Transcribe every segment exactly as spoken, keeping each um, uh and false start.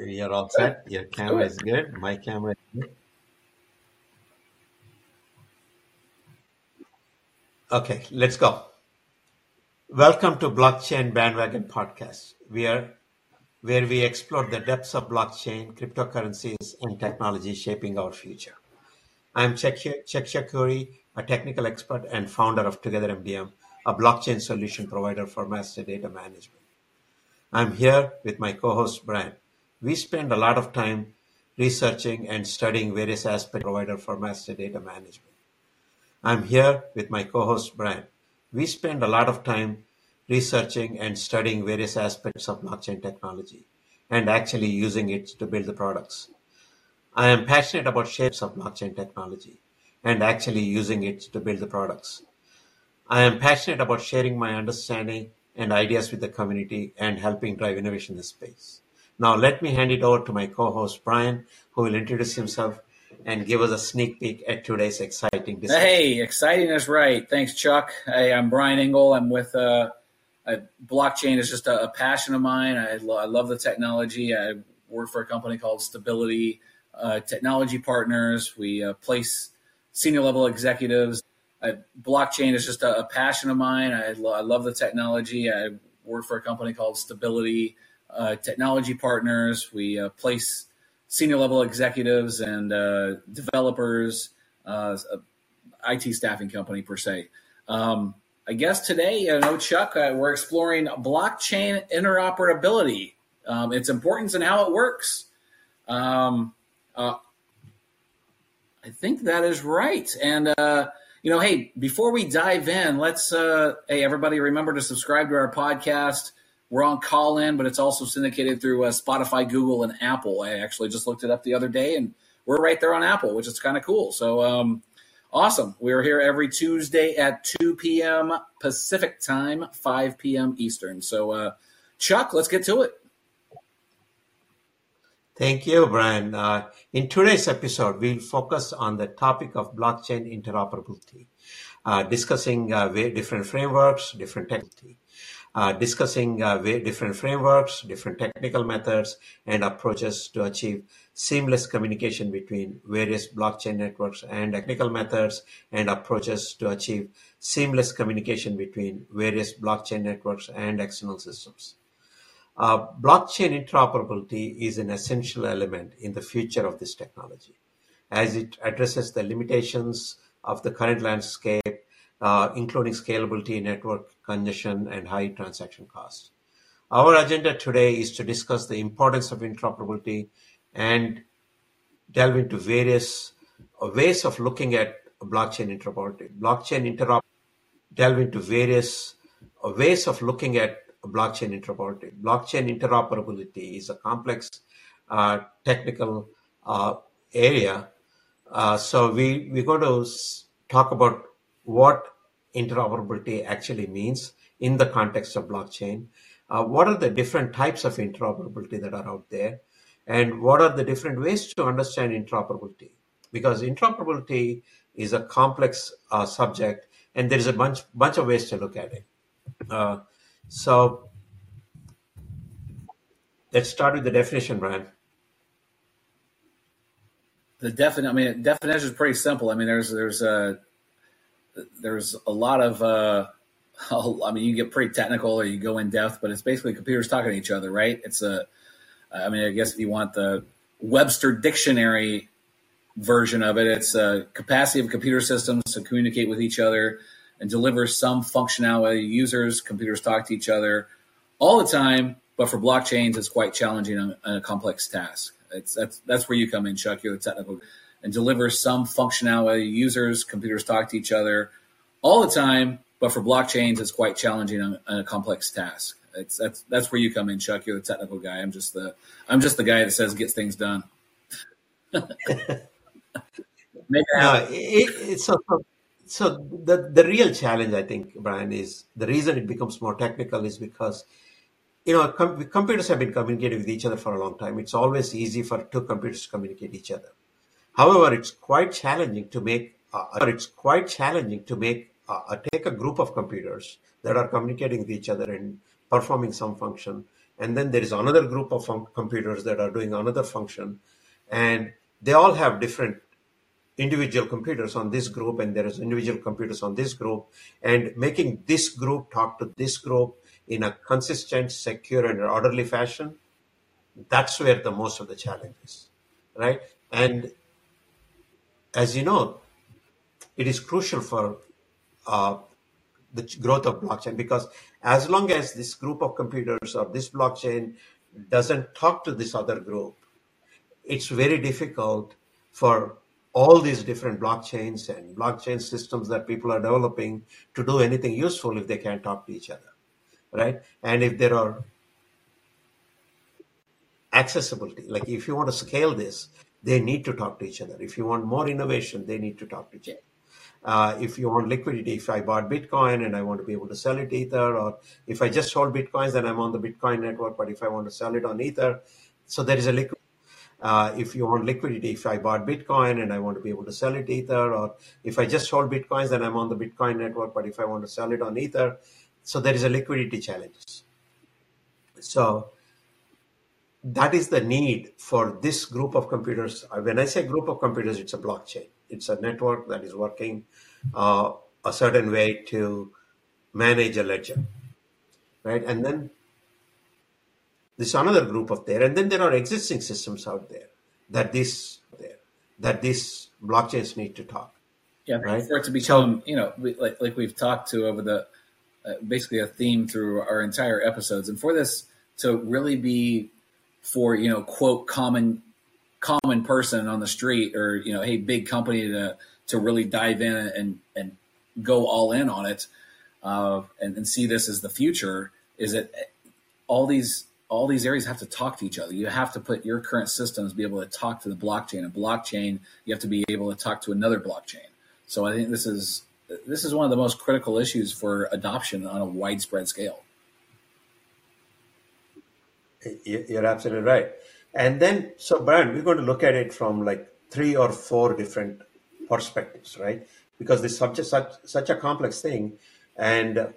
we are all set. Your camera is good. My camera is good. Okay, let's go. Welcome to Blockchain Bandwagon Podcast, where, where we explore the depths of blockchain, cryptocurrencies, and technology shaping our future. I'm Chek Cech-Shakuri, a technical expert and founder of Together M D M, a blockchain solution provider for master data management. I'm here with my co-host, Brian. We spend a lot of time researching and studying various aspects provider for master data management. I'm here with my co-host, Brian. We spend a lot of time researching and studying various aspects of blockchain technology and actually using it to build the products. I am passionate about shapes of blockchain technology and actually using it to build the products. I am passionate about sharing my understanding and ideas with the community and helping drive innovation in this space. Now, let me hand it over to my co-host, Brian, who will introduce himself and give us a sneak peek at today's exciting discussion. Hey, exciting is right. Thanks, Chuck. Hey, I'm Brian Engel. I'm with uh, I, Blockchain is just a, a passion of mine. I, lo- I love the technology. I work for a company called Stability. Uh, technology partners. We uh, place senior level executives. I, blockchain is just a, a passion of mine. I, lo- I love the technology. I work for a company called Stability. Uh, technology partners. We uh, place senior level executives and uh, developers. Uh, I T staffing company per se. Um, I guess today, you know, Chuck, uh, we're exploring blockchain interoperability, um, its importance and how it works. Um, Uh, I think that is right. And, uh, you know, hey, before we dive in, let's, uh, hey, everybody, remember to subscribe to our podcast. We're on Callin, but it's also syndicated through uh, Spotify, Google, and Apple. I actually just looked it up the other day, and we're right there on Apple, which is kind of cool. So um, awesome. We are here every Tuesday at two p.m. Pacific time, five p.m. Eastern. So, uh, Chuck, let's get to it. Thank you, Brian. Uh, in today's episode, we'll focus on the topic of blockchain interoperability, uh, discussing uh, different frameworks, different technology, uh, discussing uh, different frameworks, different technical methods and approaches to achieve seamless communication between various blockchain networks and technical methods and approaches to achieve seamless communication between various blockchain networks and external systems. Uh, blockchain interoperability is an essential element in the future of this technology, as it addresses the limitations of the current landscape, uh, including scalability, network congestion, and high transaction costs. Our agenda today is to discuss the importance of interoperability and delve into various ways of looking at blockchain interoperability. Blockchain interop delve into various ways of looking at Blockchain interoperability. Blockchain interoperability is a complex uh, technical uh, area. Uh, so we, we're going to talk about what interoperability actually means in the context of blockchain. Uh, what are the different types of interoperability that are out there? And what are the different ways to understand interoperability? Because interoperability is a complex uh, subject, and there's a bunch, bunch of ways to look at it. Uh, So let's start with the definition, Brian. The definition, I mean, definition is pretty simple. I mean, there's there's a there's a lot of, uh, I mean, you get pretty technical or you go in depth, but it's basically computers talking to each other, right? It's a, I mean, I guess if you want the Webster dictionary version of it, it's a capacity of computer systems to communicate with each other and deliver some functionality. Users, computers talk to each other all the time, but for blockchains, it's quite challenging and a complex task. It's, that's that's where you come in, Chuck. You're the technical. And deliver some functionality. Users, computers talk to each other all the time, but for blockchains, it's quite challenging and a complex task. It's that's that's where you come in, Chuck. You're the technical guy. I'm just the I'm just the guy that says gets things done. Make it happen. No, it, it's so. So the, the real challenge, I think, Brian, is the reason it becomes more technical is because, you know, com- computers have been communicating with each other for a long time. It's always easy for two computers to communicate with each other. However, it's quite challenging to make. Uh, it's quite challenging to make uh, take a group of computers that are communicating with each other and performing some function And then there is another group of computers that are doing another function. And they all have different individual computers on this group, and there is individual computers on this group. And making this group talk to this group in a consistent, secure, and orderly fashion, that's where the most of the challenge is, right? And as you know, it is crucial for uh, the growth of blockchain, because as long as this group of computers or this blockchain doesn't talk to this other group, it's very difficult for all these different blockchains and blockchain systems that people are developing to do anything useful if they can't talk to each other, right? And if there are accessibility, like if you want to scale this, they need to talk to each other. If you want more innovation, they need to talk to each other. Uh, if you want liquidity, if I bought Bitcoin and I want to be able to sell it Ether, or if I just hold Bitcoins, then I'm on the Bitcoin network, but if I want to sell it on Ether, so there is a liquid. Uh, if you want liquidity, if I bought Bitcoin and I want to be able to sell it Ether, or if I just hold Bitcoins, then I'm on the Bitcoin network, but if I want to sell it on Ether, so there is a liquidity challenge. So that is the need for this group of computers. When I say group of computers, it's a blockchain. It's a network that is working uh, a certain way to manage a ledger, right? And then there's another group of there. And then there are existing systems out there that this there that these blockchains need to talk. Yeah, right? For it to become, so, you know, we, like, like we've talked to over the, uh, basically a theme through our entire episodes. And for this to really be, for, you know, quote, common common person on the street, or, you know, hey, big company to to really dive in and and go all in on it, uh, and, and see this as the future, is that all these all these areas have to talk to each other. You have to put your current systems, be able to talk to the blockchain. A blockchain, you have to be able to talk to another blockchain. So I think this is this is one of the most critical issues for adoption on a widespread scale. You're absolutely right. And then, so Brian, we're going to look at it from like three or four different perspectives, right? Because this subject such such a complex thing, and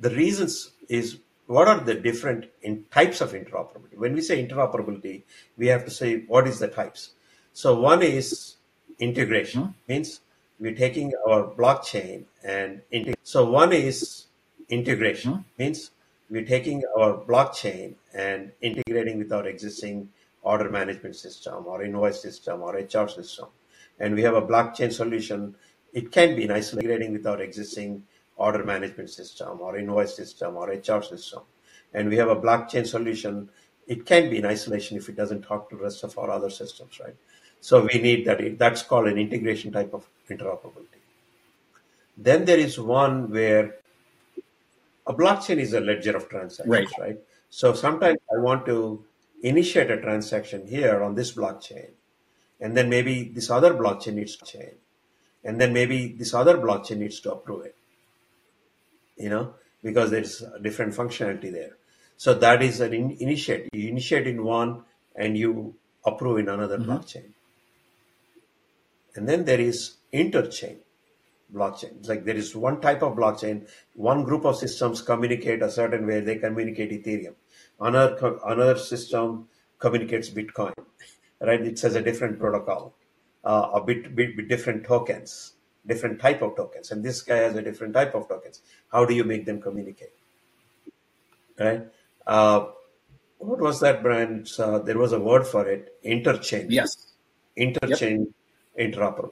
the reasons is, what are the different in types of interoperability? When we say interoperability, we have to say what is the types. So one is integration, mm-hmm. means we're taking our blockchain and integrate. So one is integration mm-hmm. means. We're taking our blockchain and integrating with our existing order management system or invoice system or H R system. And we have a blockchain solution. It can be nicely integrating with our existing order management system or invoice system or H R system. And we have a blockchain solution. It can be in isolation if it doesn't talk to the rest of our other systems, right? So we need that. That's called an integration type of interoperability. Then there is one where a blockchain is a ledger of transactions, right. right? So sometimes I want to initiate a transaction here on this blockchain, and then maybe this other blockchain needs to change, and then maybe this other blockchain needs to approve it, you know, because there's a different functionality there. So that is an in- initiate. You initiate in one, and you approve in another mm-hmm. blockchain. And then there is interchain blockchain. It's like there is one type of blockchain, one group of systems communicate a certain way. They communicate Ethereum. Another another system communicates Bitcoin, right? It has a different protocol, uh, a bit, bit, bit different tokens, different type of tokens. And this guy has a different type of tokens. How do you make them communicate, right? Uh, what was that, Brian? Uh, there was a word for it, interchange. Yes. Interchange, yep. Interoperable,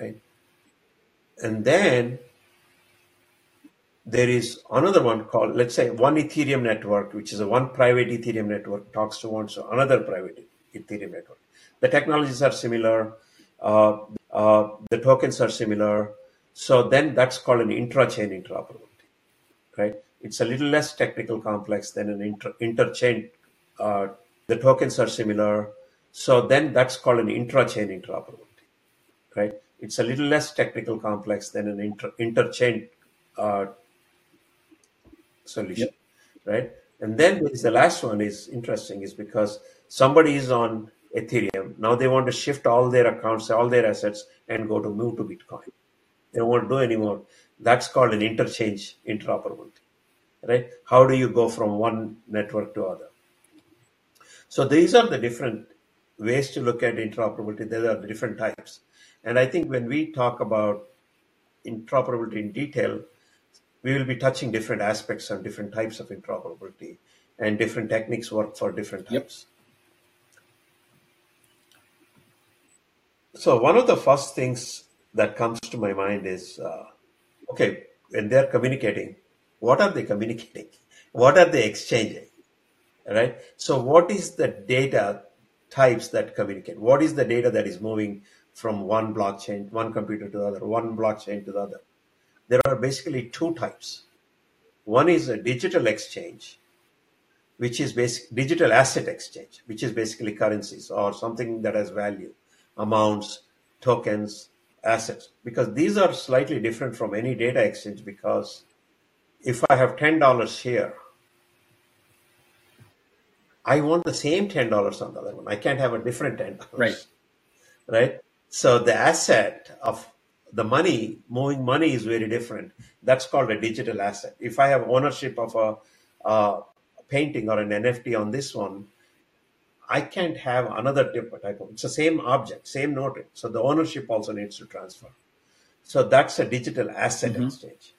right? And then there is another one called, let's say, one Ethereum network, which is a one private Ethereum network talks to one, so another private Ethereum network. The technologies are similar. Uh, uh, the tokens are similar. So then that's called an intra-chain interoperability, right? It's a little less technical complex than an inter- interchain. Uh, the tokens are similar. So then that's called an intra-chain interoperability, right? It's a little less technical complex than an inter- interchain uh, solution, yep. right? And then there's the last one is interesting, is because somebody is on Ethereum. Now they want to shift all their accounts, all their assets, and go to move to Bitcoin. They don't want to do anymore. That's called an interchange interoperability, right? How do you go from one network to other? So these are the different ways to look at interoperability. There are the different types. And I think when we talk about interoperability in detail, we will be touching different aspects and different types of interoperability, and different techniques work for different types. Yep. So one of the first things that comes to my mind is, uh, okay, when they're communicating, what are they communicating? What are they exchanging? All right. So what is the data types that communicate? What is the data that is moving from one blockchain, one computer to the other, one blockchain to the other? There are basically two types. One is a digital exchange, which is basic digital asset exchange, which is basically currencies or something that has value, amounts, tokens, assets, because these are slightly different from any data exchange. Because if I have ten dollars here, I want the same ten dollars on the other one. I can't have a different ten dollars. Right. Right. So the asset of the money, moving money is very different. That's called a digital asset. If I have ownership of a, a painting or an N F T on this one, I can't have another type of, it's the same object, same notary. So the ownership also needs to transfer. So that's a digital asset mm-hmm. exchange.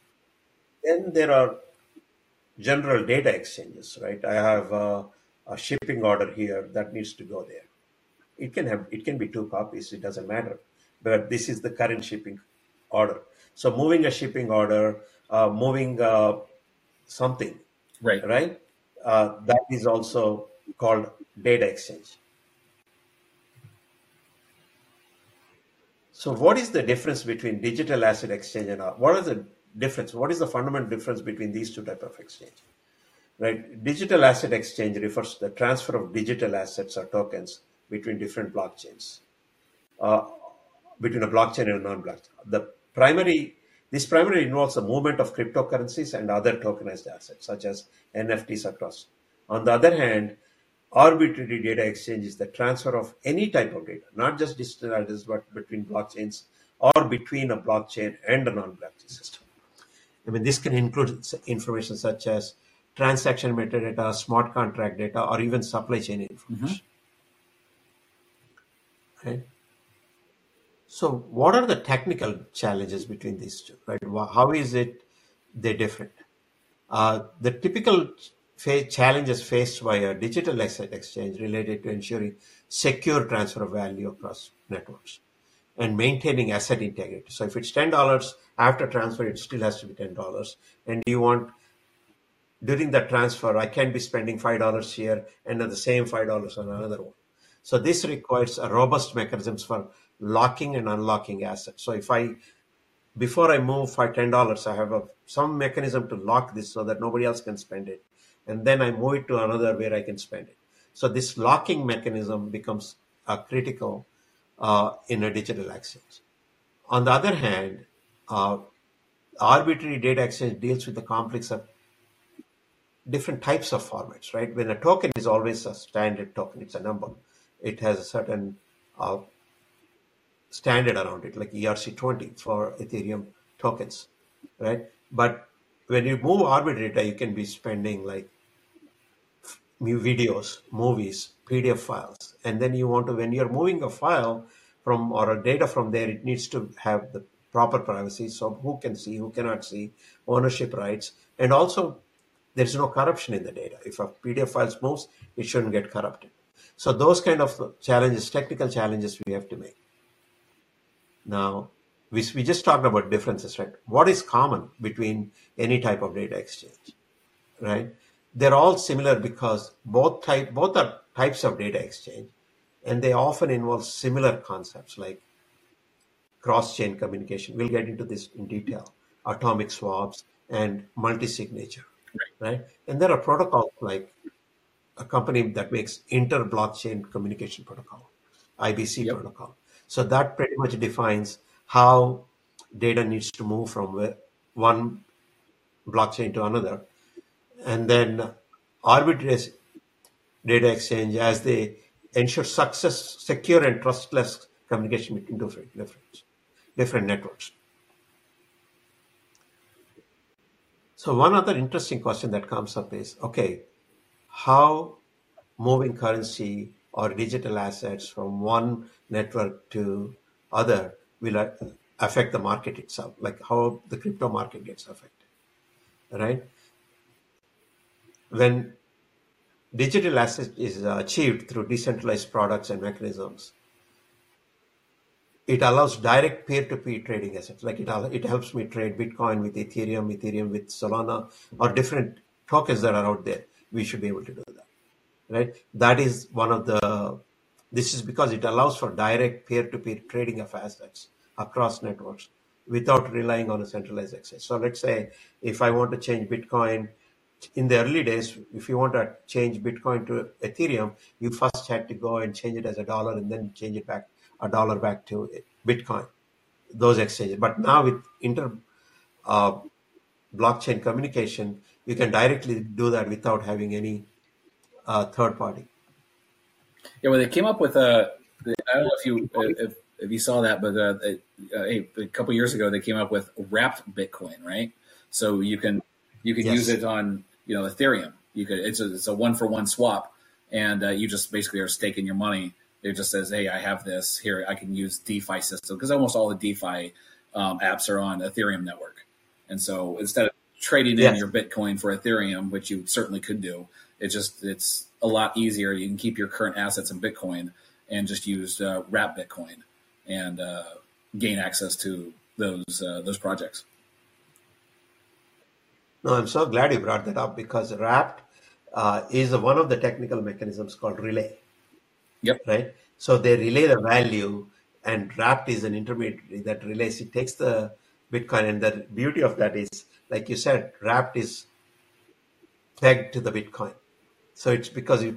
Then there are general data exchanges, right? I have a, a shipping order here that needs to go there. It can have, it can be two copies. It doesn't matter. But this is the current shipping order. So moving a shipping order, uh, moving uh, something, right? Right. Uh, that is also called data exchange. So what is the difference between digital asset exchange and what are the difference? What is the fundamental difference between these two types of exchange? Right? Digital asset exchange refers to the transfer of digital assets or tokens between different blockchains, uh, between a blockchain and a non-blockchain. The primary This primarily involves the movement of cryptocurrencies and other tokenized assets, such as N F Ts or trusts. On the other hand, arbitrary data exchange is the transfer of any type of data, not just digital assets, but between blockchains or between a blockchain and a non-blockchain system. I mean, this can include information such as transaction metadata, smart contract data, or even supply chain information. Mm-hmm. Okay. So what are the technical challenges between these two, right? How is it they're different? Uh, the typical fa- challenges faced by a digital asset exchange related to ensuring secure transfer of value across networks and maintaining asset integrity. So if it's ten dollars after transfer, it still has to be ten dollars. And you want, during the transfer, I can't be spending five dollars here and the same five dollars on another one. So this requires a robust mechanisms for locking and unlocking assets. So if I, before I move for ten dollars, I have a, some mechanism to lock this so that nobody else can spend it. And then I move it to another where I can spend it. So this locking mechanism becomes uh, critical uh, in a digital exchange. On the other hand, uh, arbitrary data exchange deals with the complex of different types of formats, right? When a token is always a standard token, it's a number. It has a certain uh, standard around it, like E R C twenty for Ethereum tokens, right? But when you move arbitrary data, you can be spending like videos, movies, P D F files. And then you want to, when you're moving a file from or a data from there, it needs to have the proper privacy. So who can see, who cannot see, ownership rights. And also, there's no corruption in the data. If a P D F file moves, it shouldn't get corrupted. So those kind of challenges, technical challenges we have to make. Now, we, we just talked about differences, right? What is common between any type of data exchange, right? They're all similar because both type both are types of data exchange, and they often involve similar concepts like cross-chain communication. We'll get into this in detail, atomic swaps and multi-signature, right? right? And there are protocols like a company that makes inter-blockchain communication protocol, I B C yep. protocol. So that pretty much defines how data needs to move from one blockchain to another. And then arbitrary data exchange, as they ensure success, secure and trustless communication between different, different, different networks. So one other interesting question that comes up is, okay, how moving currency or digital assets from one network to other will affect the market itself, like how the crypto market gets affected, right? When digital asset is achieved through decentralized products and mechanisms, it allows direct peer-to-peer trading assets. Like it, it helps me trade Bitcoin with Ethereum, Ethereum with Solana, or different tokens that are out there. We should be able to do that, right? That is one of the, this is because it allows for direct peer-to-peer trading of assets across networks without relying on a centralized access. So let's say if I want to change Bitcoin, in the early days, if you want to change Bitcoin to Ethereum, you first had to go and change it as a dollar and then change it back, a dollar back to Bitcoin, those exchanges. But now with inter uh, blockchain communication, you can directly do that without having any uh, third party. Yeah, well, they came up with a, I don't know if you if, if you saw that, but a, a couple of years ago, they came up with wrapped Bitcoin, right? So you can you can yes. use it on, you know, Ethereum. You could it's a, it's a one for one swap, and uh, you just basically are staking your money. It just says, hey, I have this here. I can use DeFi system because almost all the DeFi um, apps are on Ethereum network. And so instead of trading yes. in your Bitcoin for Ethereum, which you certainly could do, it's just it's a lot easier. You can keep your current assets in Bitcoin and just use uh, wrap Bitcoin and uh, gain access to those uh, those projects. No, I'm so glad you brought that up because wrapped uh, is one of the technical mechanisms called relay. Yep. Right. So they relay the value, and wrapped is an intermediary that relays. It takes the Bitcoin, and the beauty of that is, like you said, wrapped is pegged to the Bitcoin. So it's because you